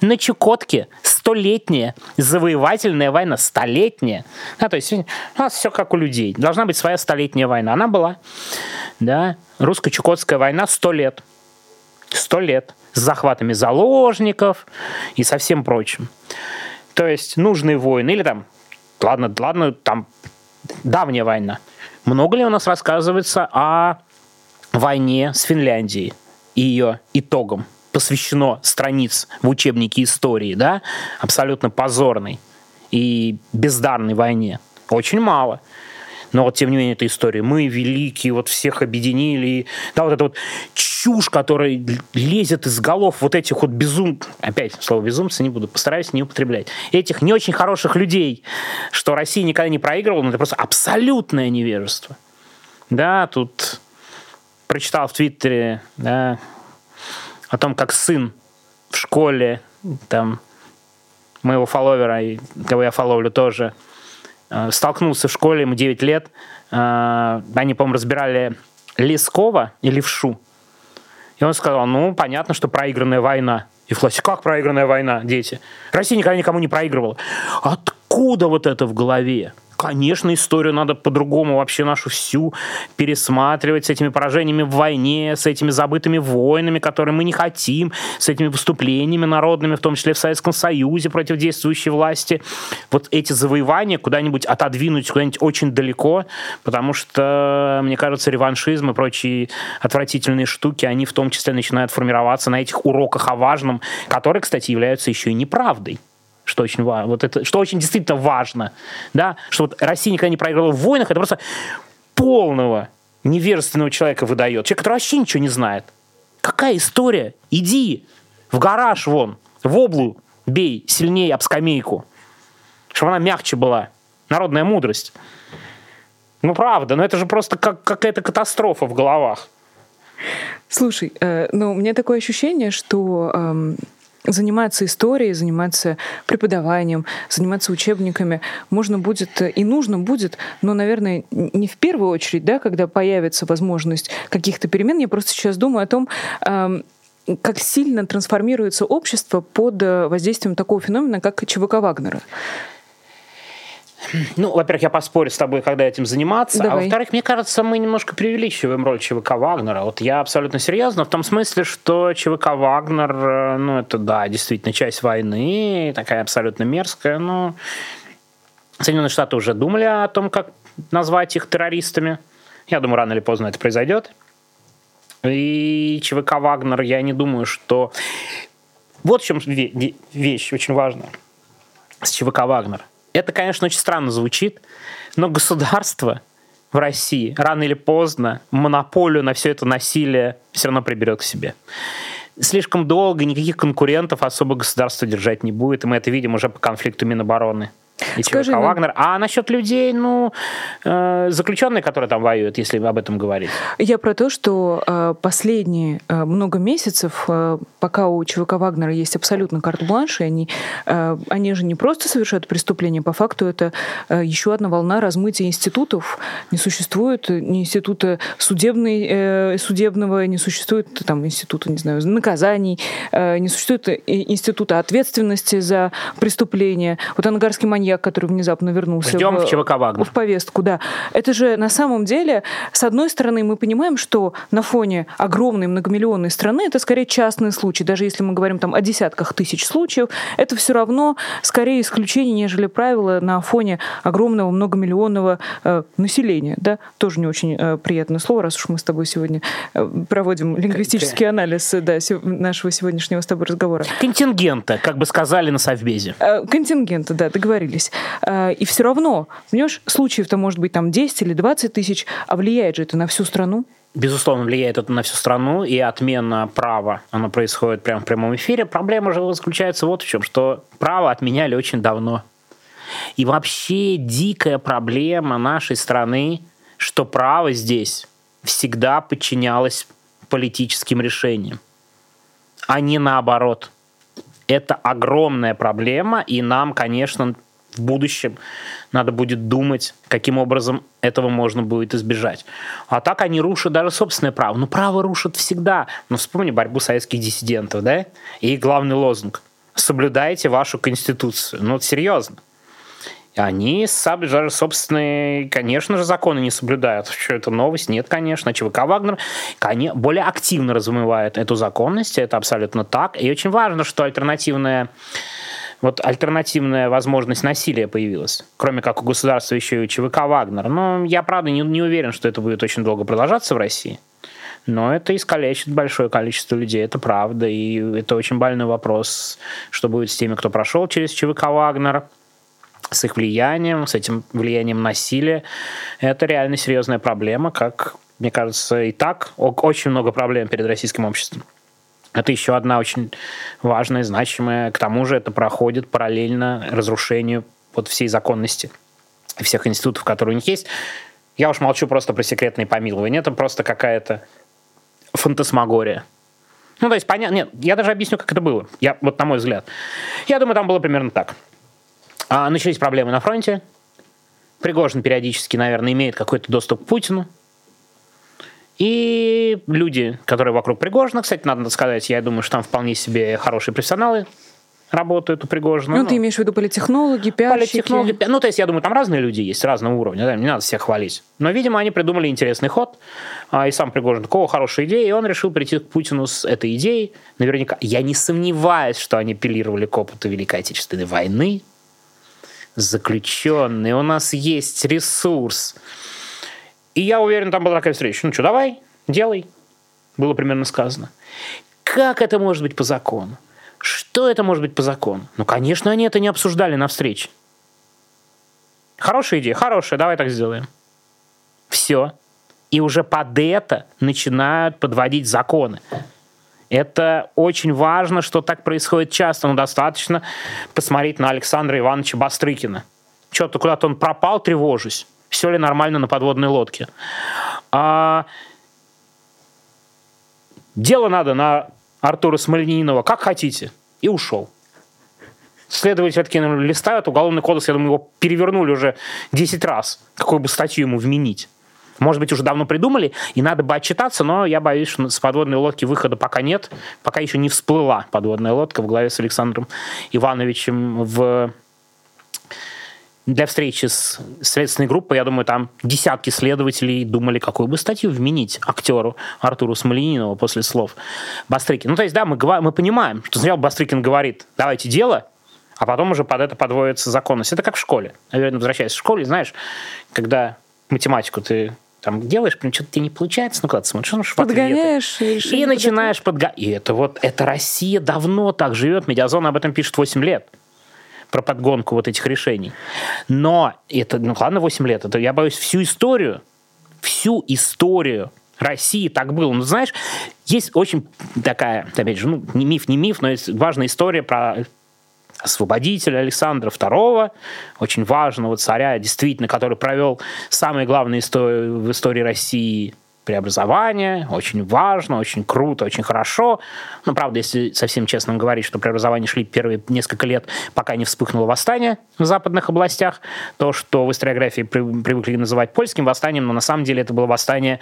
На Чукотке столетняя завоевательная война, столетняя. Да, то есть у нас все как у людей. Должна быть своя столетняя война. Она была. Да, русско-чукотская война 100 лет. 100 лет. С захватами заложников и со всем прочим. То есть нужные войны. Или там, ладно, там давняя война. Много ли у нас рассказывается о войне с Финляндией и ее итогам? Посвящено страниц в учебнике истории, да, абсолютно позорной и бездарной войне. Очень мало. Но вот, тем не менее, эта история. Мы великие, вот всех объединили. Да, вот эта вот чушь, которая лезет из голов вот этих вот безумцев. Опять слово «безумцы» не буду, постараюсь не употреблять. Этих не очень хороших людей, что Россия никогда не проигрывала, но это просто абсолютное невежество. Да, тут прочитал в Твиттере, да, о том, как сын в школе там, моего фолловера, кого я фолловлю тоже, столкнулся в школе, ему 9 лет. Они, по-моему, разбирали Лескова и Левшу. И он сказал, ну, понятно, что проигранная война. И в классе, как проигранная война, дети? Россия никогда никому не проигрывала. Откуда вот это в голове? Конечно, историю надо по-другому вообще нашу всю пересматривать с этими поражениями в войне, с этими забытыми войнами, которые мы не хотим, с этими выступлениями народными, в том числе в Советском Союзе против действующей власти. Вот эти завоевания куда-нибудь отодвинуть, куда-нибудь очень далеко, потому что, мне кажется, реваншизм и прочие отвратительные штуки, они в том числе начинают формироваться на этих уроках о важном, которые, кстати, являются еще и неправдой. Что очень важно, вот это, что очень действительно важно, да, что вот Россия никогда не проигрывала в войнах, это просто полного невежественного человека выдает. Человек, который вообще ничего не знает. Какая история? Иди в гараж вон, в облу бей сильнее об скамейку, чтобы она мягче была. Народная мудрость. Ну, правда, но это же просто какая-то катастрофа в головах. Слушай, ну, у меня такое ощущение, что заниматься историей, заниматься преподаванием, заниматься учебниками можно будет и нужно будет, но, наверное, не в первую очередь, да, когда появится возможность каких-то перемен. Я просто сейчас думаю о том, как сильно трансформируется общество под воздействием такого феномена, как ЧВК Вагнера. Ну, во-первых, я поспорю с тобой, когда этим заниматься. Давай. А во-вторых, мне кажется, мы немножко преувеличиваем роль ЧВК Вагнера. Вот я абсолютно серьезно в том смысле, что ЧВК Вагнер, ну, это, да, действительно часть войны, такая абсолютно мерзкая, но Соединенные Штаты уже думали о том, как назвать их террористами. Я думаю, рано или поздно это произойдет. И ЧВК «Вагнер», я не думаю, что... Вот в чем вещь очень важная с ЧВК «Вагнер». Это, конечно, очень странно звучит, но государство в России рано или поздно монополию на все это насилие все равно приберет к себе. Слишком долго никаких конкурентов особо государство держать не будет, и мы это видим уже по конфликту Минобороны и ЧВК «Вагнер». А насчет людей, заключенные, которые там воюют, если об этом говорить. Я про то, что последние много месяцев, пока у ЧВК «Вагнера» есть абсолютно карт-бланш, и они же не просто совершают преступления, по факту это еще одна волна размытия институтов. Не существует ни института судебного, не существует там института, не знаю, наказаний, не существует института ответственности за преступления. Вот ангарский маньяк, который внезапно вернулся в ЧВК «Вагнер», в повестку, да. Это же на самом деле, с одной стороны, мы понимаем, что на фоне огромной многомиллионной страны это скорее частные случаи. Даже если мы говорим там о десятках тысяч случаев, это все равно скорее исключение, нежели правило на фоне огромного многомиллионного населения. Да? Тоже не очень приятное слово, раз уж мы с тобой сегодня проводим лингвистический анализ нашего сегодняшнего с тобой разговора. Контингента, как бы сказали на Совбезе. Контингента, да, договорились. И все равно, понимаешь, случаев-то может быть там 10 или 20 тысяч, а влияет же это на всю страну. Безусловно, влияет это на всю страну, и отмена права, она происходит прямо в прямом эфире. Проблема же заключается вот в чем, что право отменяли очень давно. И вообще дикая проблема нашей страны, что право здесь всегда подчинялось политическим решениям, а не наоборот. Это огромная проблема, и нам, конечно, в будущем надо будет думать, каким образом этого можно будет избежать. А так они рушат даже собственное право. Ну, право рушат всегда. Ну, вспомни борьбу советских диссидентов, да? И главный лозунг – соблюдайте вашу конституцию. Ну, серьезно. Они даже собственные, конечно же, законы не соблюдают. Что это новость? Нет, конечно. ЧВК «Вагнер» более активно размывает эту законность. Это абсолютно так. И очень важно, что альтернативная возможность насилия появилась. Кроме как у государства еще и у ЧВК «Вагнер». Но я, правда, не уверен, что это будет очень долго продолжаться в России. Но это искалечит большое количество людей, это правда. И это очень больной вопрос, что будет с теми, кто прошел через ЧВК «Вагнер», с их влиянием, с этим влиянием насилия. Это реально серьезная проблема, как, мне кажется, и так очень много проблем перед российским обществом. Это еще одна очень важная, значимая. К тому же это проходит параллельно разрушению всей законности и всех институтов, которые у них есть. Я уж молчу просто про секретные помилования. Это просто какая-то фантасмагория. Ну, то есть, понятно... Нет, я даже объясню, как это было. На мой взгляд. Я думаю, там было примерно так. Начались проблемы на фронте. Пригожин периодически, наверное, имеет какой-то доступ к Путину. И люди, которые вокруг Пригожина, кстати, надо сказать, я думаю, что там вполне себе хорошие профессионалы работают у Пригожина. Ты имеешь в виду политтехнологи, пиарщики? Политтехнологи, то есть, я думаю, там разные люди есть, разного уровня, да, не надо всех хвалить. Но, видимо, они придумали интересный ход, и сам Пригожин такого хорошая идея, и он решил прийти к Путину с этой идеей. Наверняка, я не сомневаюсь, что они апеллировали к опыту Великой Отечественной войны. Заключенные, у нас есть ресурс. И я уверен, там была такая встреча. Ну что, давай, делай. Было примерно сказано. Как это может быть по закону? Что это может быть по закону? Ну, конечно, они это не обсуждали на встрече. Хорошая идея, хорошая, давай так сделаем. Все. И уже под это начинают подводить законы. Это очень важно, что так происходит часто. Но достаточно посмотреть на Александра Ивановича Бастрыкина. Что-то куда-то он пропал, тревожусь. Все ли нормально на подводной лодке? Дело надо на Артура Смолянинова, как хотите. И ушел. Следователи такие листают. Уголовный кодекс, я думаю, его перевернули уже 10 раз. Какую бы статью ему вменить? Может быть, уже давно придумали, и надо бы отчитаться, но я боюсь, что с подводной лодки выхода пока нет, пока еще не всплыла подводная лодка в главе с Александром Ивановичем для встречи с следственной группой. Я думаю, там десятки следователей думали, какую бы статью вменить актеру Артуру Смолянинова после слов Бастрыкина. Мы понимаем, что сначала Бастрыкин говорит «давайте дело», а потом уже под это подводится законность. Это как в школе. Наверное, возвращаясь в школу, знаешь, когда математику ты там делаешь, блин, что-то тебе не получается, ну куда ты смотришь, подгоняешь и начинаешь подгонять. И это вот, это Россия давно так живет, Медиазона об этом пишет 8 лет. Про подгонку вот этих решений. Но это, ну ладно, 8 лет, это, я боюсь, всю историю России так было. Ну, знаешь, есть очень такая, опять же, ну, не миф, но есть важная история про освободителя Александра II, очень важного царя, действительно, который провел самые главные в истории России преобразования, очень важно, очень круто, очень хорошо. Но, правда, если совсем честно говорить, что преобразования шли первые несколько лет, пока не вспыхнуло восстание в западных областях, то, что в историографии привыкли называть польским восстанием, но на самом деле это было восстание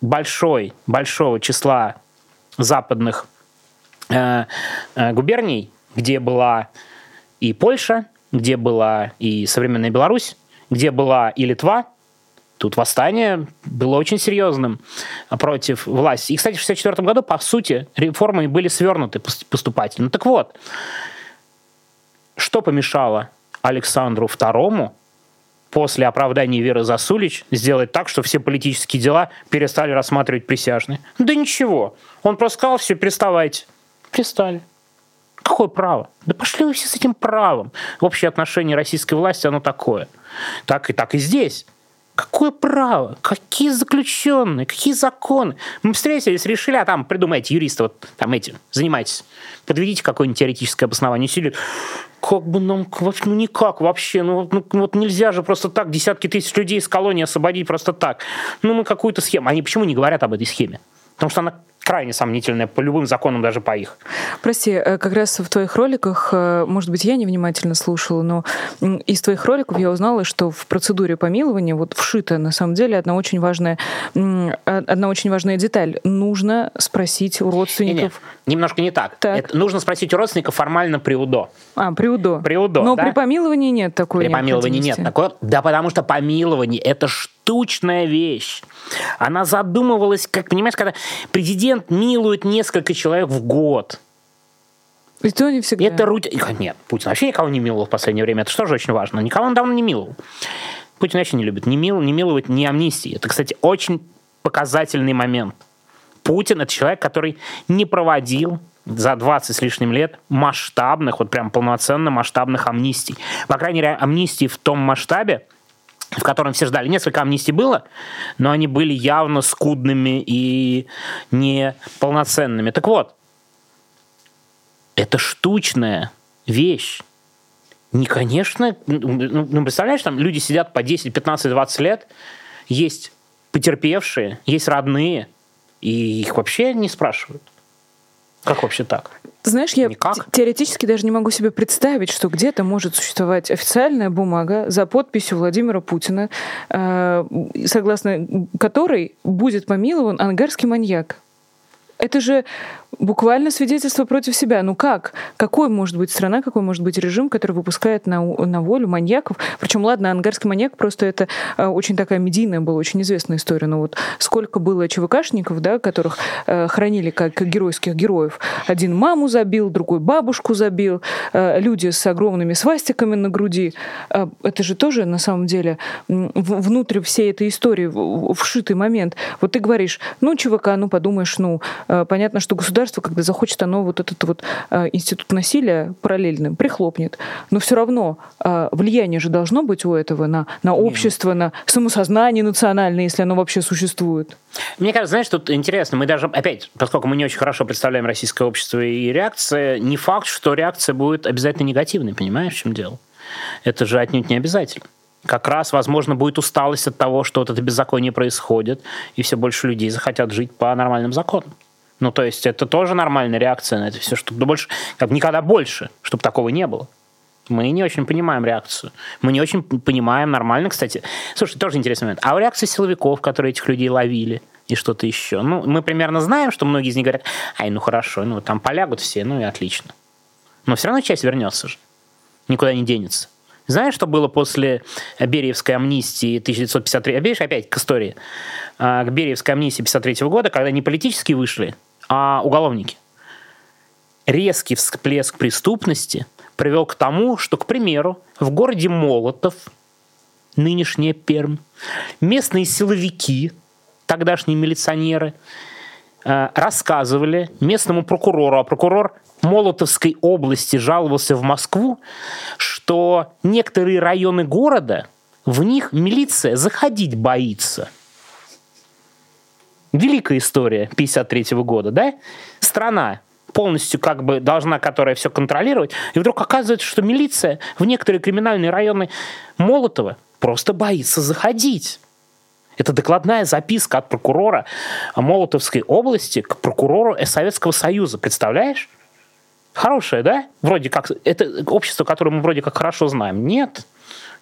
большого числа западных губерний, где была и Польша, где была и современная Беларусь, где была и Литва. Тут восстание было очень серьезным против власти. И, кстати, в 1964 году, по сути, реформы были свернуты поступательно. Так вот, что помешало Александру II после оправдания Веры Засулич сделать так, что все политические дела перестали рассматривать присяжные? Да ничего. Он просто сказал: все, переставайте. Перестали. Какое право? Да пошли вы все с этим правом. Общее отношение российской власти, оно такое. Так и здесь. Какое право? Какие заключенные? Какие законы? Мы встретились, решили, а там придумайте юристы, вот там эти, занимайтесь. Подведите какое-нибудь теоретическое обоснование силы. Как бы нам, ну никак вообще, ну вот нельзя же просто так десятки тысяч людей из колонии освободить просто так. Ну мы какую-то схему. Они почему не говорят об этой схеме? Потому что она крайне сомнительная по любым законам, даже по их. Прости, как раз в твоих роликах, может быть, я невнимательно слушала, но из твоих роликов я узнала, что в процедуре помилования вот вшита, на самом деле, одна очень важная деталь. Нужно спросить у родственников. Нет, немножко не так. Это нужно спросить у родственников формально при УДО. При УДО, но да? При помиловании нет такой Да, потому что помилование – это штучная вещь. Она задумывалась, как, понимаешь, когда президент милует несколько человек в год. И то не всегда. Нет, Путин вообще никого не миловал в последнее время. Это же тоже очень важно. Никого он давно не миловал. Путин вообще не любит не миловать, ни амнистии. Это, кстати, очень показательный момент. Путин – это человек, который не проводил за 20 с лишним лет масштабных, вот прям полноценно масштабных амнистий. По крайней мере, амнистии в том масштабе, в котором все ждали. Несколько амнистий было, но они были явно скудными и неполноценными. Так вот, это штучная вещь. Не, конечно, ну, представляешь, там люди сидят по 10, 15, 20 лет, есть потерпевшие, есть родные, и их вообще не спрашивают. Как вообще так? Знаешь, я теоретически даже не могу себе представить, что где-то может существовать официальная бумага за подписью Владимира Путина, согласно которой будет помилован ангарский маньяк. Это же буквально свидетельство против себя. Ну как? Какой может быть страна, какой может быть режим, который выпускает на волю маньяков? Причем, ладно, ангарский маньяк, просто это очень такая медийная была, очень известная история. Но вот сколько было ЧВКшников, да, которых хранили как геройских героев. Один маму забил, другой бабушку забил. Люди с огромными свастиками на груди. Это же тоже, на самом деле, внутрь всей этой истории вшитый момент. Вот ты говоришь, ну, ЧВК, ну, подумаешь, ну, понятно, что государство, когда захочет, оно вот этот вот институт насилия параллельным прихлопнет. Но все равно влияние же должно быть у этого на общество, на самосознание национальное, если оно вообще существует. Мне кажется, знаешь, тут интересно, мы даже, опять, поскольку мы не очень хорошо представляем российское общество и реакции, не факт, что реакция будет обязательно негативной, понимаешь, в чем дело? Это же отнюдь не обязательно. Как раз, возможно, будет усталость от того, что вот это беззаконие происходит, и все больше людей захотят жить по нормальным законам. Ну, то есть, это тоже нормальная реакция на это все, чтобы больше, как никогда больше, чтобы такого не было. Мы не очень понимаем реакцию. Мы не очень понимаем нормально, кстати. Слушай, тоже интересный момент. А реакция силовиков, которые этих людей ловили, и что-то еще? Ну, мы примерно знаем, что многие из них говорят: ай, ну хорошо, ну там полягут все, ну и отлично. Но все равно часть вернется же. Никуда не денется. Знаешь, что было после Бериевской амнистии 1953? Берешь опять к истории. К Бериевской амнистии 1953 года, когда не политические вышли, а уголовники. Резкий всплеск преступности привел к тому, что, к примеру, в городе Молотов нынешняя Пермь, местные силовики, тогдашние милиционеры, рассказывали местному прокурору, а прокурор Молотовской области жаловался в Москву, что некоторые районы города, в них милиция заходить боится. Великая история 1953 года, да? Страна полностью как бы должна, которая все контролировать, и вдруг оказывается, что милиция в некоторые криминальные районы Молотова просто боится заходить. Это докладная записка от прокурора Молотовской области к прокурору Советского Союза. Представляешь? Хорошая, да? Вроде как это общество, которое мы вроде как хорошо знаем. Нет,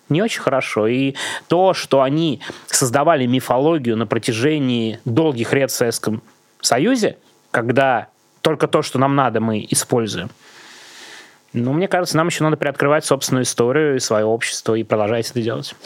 не очень хорошо. И то, что они создавали мифологию на протяжении долгих лет в Советском Союзе, когда только то, что нам надо, мы используем. Ну, мне кажется, нам еще надо приоткрывать собственную историю и свое общество и продолжать это делать.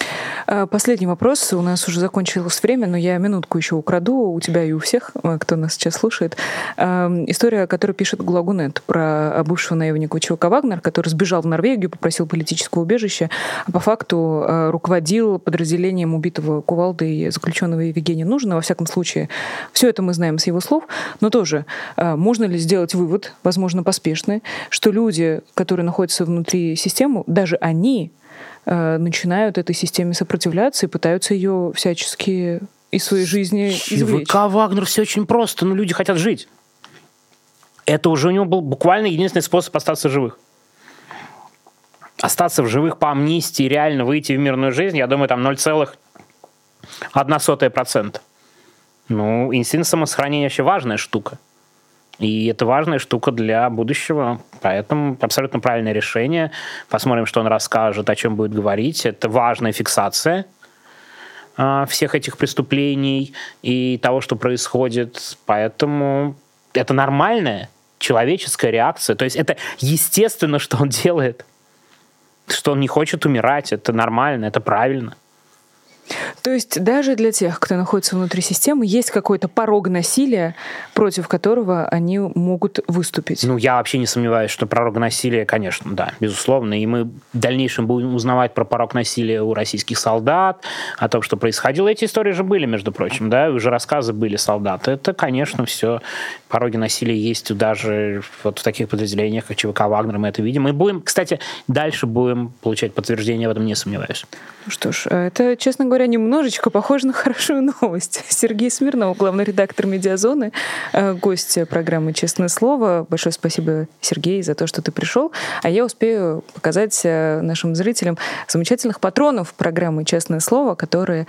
Последний вопрос. У нас уже закончилось время, но я минутку еще украду у тебя и у всех, кто нас сейчас слушает. История, которую пишет Глагунет про бывшего наемника ЧВК Вагнер, который сбежал в Норвегию, попросил политического убежища, а по факту руководил подразделением убитого кувалдой заключенного Евгения Нужина. Во всяком случае, все это мы знаем с его слов. Но тоже, можно ли сделать вывод, возможно, поспешный, что люди, которые находятся внутри системы, даже они начинают этой системе сопротивляться и пытаются ее всячески из своей жизни извлечь. ЧВК Вагнер все очень просто, но люди хотят жить. Это уже у него был буквально единственный способ остаться в живых. Остаться в живых по амнистии, реально выйти в мирную жизнь, я думаю, там 0,01%. Ну, инстинкт самосохранения вообще важная штука. И это важная штука для будущего, поэтому абсолютно правильное решение. Посмотрим, что он расскажет, о чем будет говорить. Это важная фиксация всех этих преступлений и того, что происходит. Поэтому это нормальная человеческая реакция. То есть это естественно, что он делает, что он не хочет умирать. Это нормально, это правильно. То есть даже для тех, кто находится внутри системы, есть какой-то порог насилия, против которого они могут выступить? Ну, я вообще не сомневаюсь, что порог насилия, конечно, да, безусловно. И мы в дальнейшем будем узнавать про порог насилия у российских солдат, о том, что происходило. Эти истории же были, между прочим, да, уже рассказы были солдат. Это, конечно, все пороги насилия есть даже вот в таких подразделениях, как ЧВК Вагнер, мы это видим. Мы будем, кстати, дальше будем получать подтверждение, в этом не сомневаюсь. Ну что ж, это, честно говоря, немножечко похоже на хорошую новость. Сергей Смирнов, главный редактор «Медиазоны», гость программы «Честное слово». Большое спасибо, Сергей, за то, что ты пришел. А я успею показать нашим зрителям замечательных патронов программы «Честное слово», которые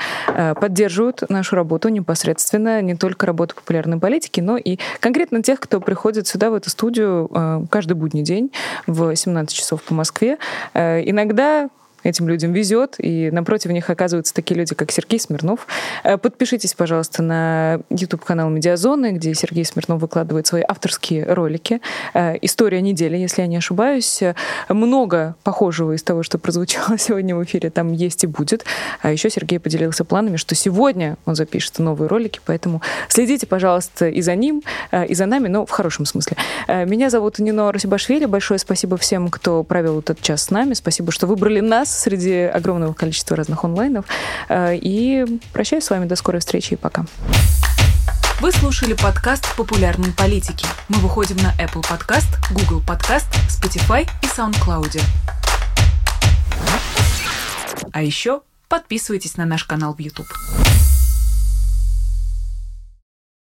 поддерживают нашу работу непосредственно, не только работу популярной политики, но и конкретно тех, кто приходит сюда, в эту студию, каждый будний день в 17 часов по Москве. Иногда этим людям везет, и напротив них оказываются такие люди, как Сергей Смирнов. Подпишитесь, пожалуйста, на YouTube-канал «Медиазоны», где Сергей Смирнов выкладывает свои авторские ролики. История недели, если я не ошибаюсь. Много похожего из того, что прозвучало сегодня в эфире, там есть и будет. А еще Сергей поделился планами, что сегодня он запишет новые ролики, поэтому следите, пожалуйста, и за ним, и за нами, но в хорошем смысле. Меня зовут Нино Расибашвили. Большое спасибо всем, кто провел этот час с нами. Спасибо, что выбрали нас среди огромного количества разных онлайнов. И прощаюсь с вами. До скорой встречи и пока. Вы слушали подкаст «Популярной политики». Мы выходим на Apple Podcast, Google Podcast, Spotify и SoundCloud. А еще подписывайтесь на наш канал в YouTube.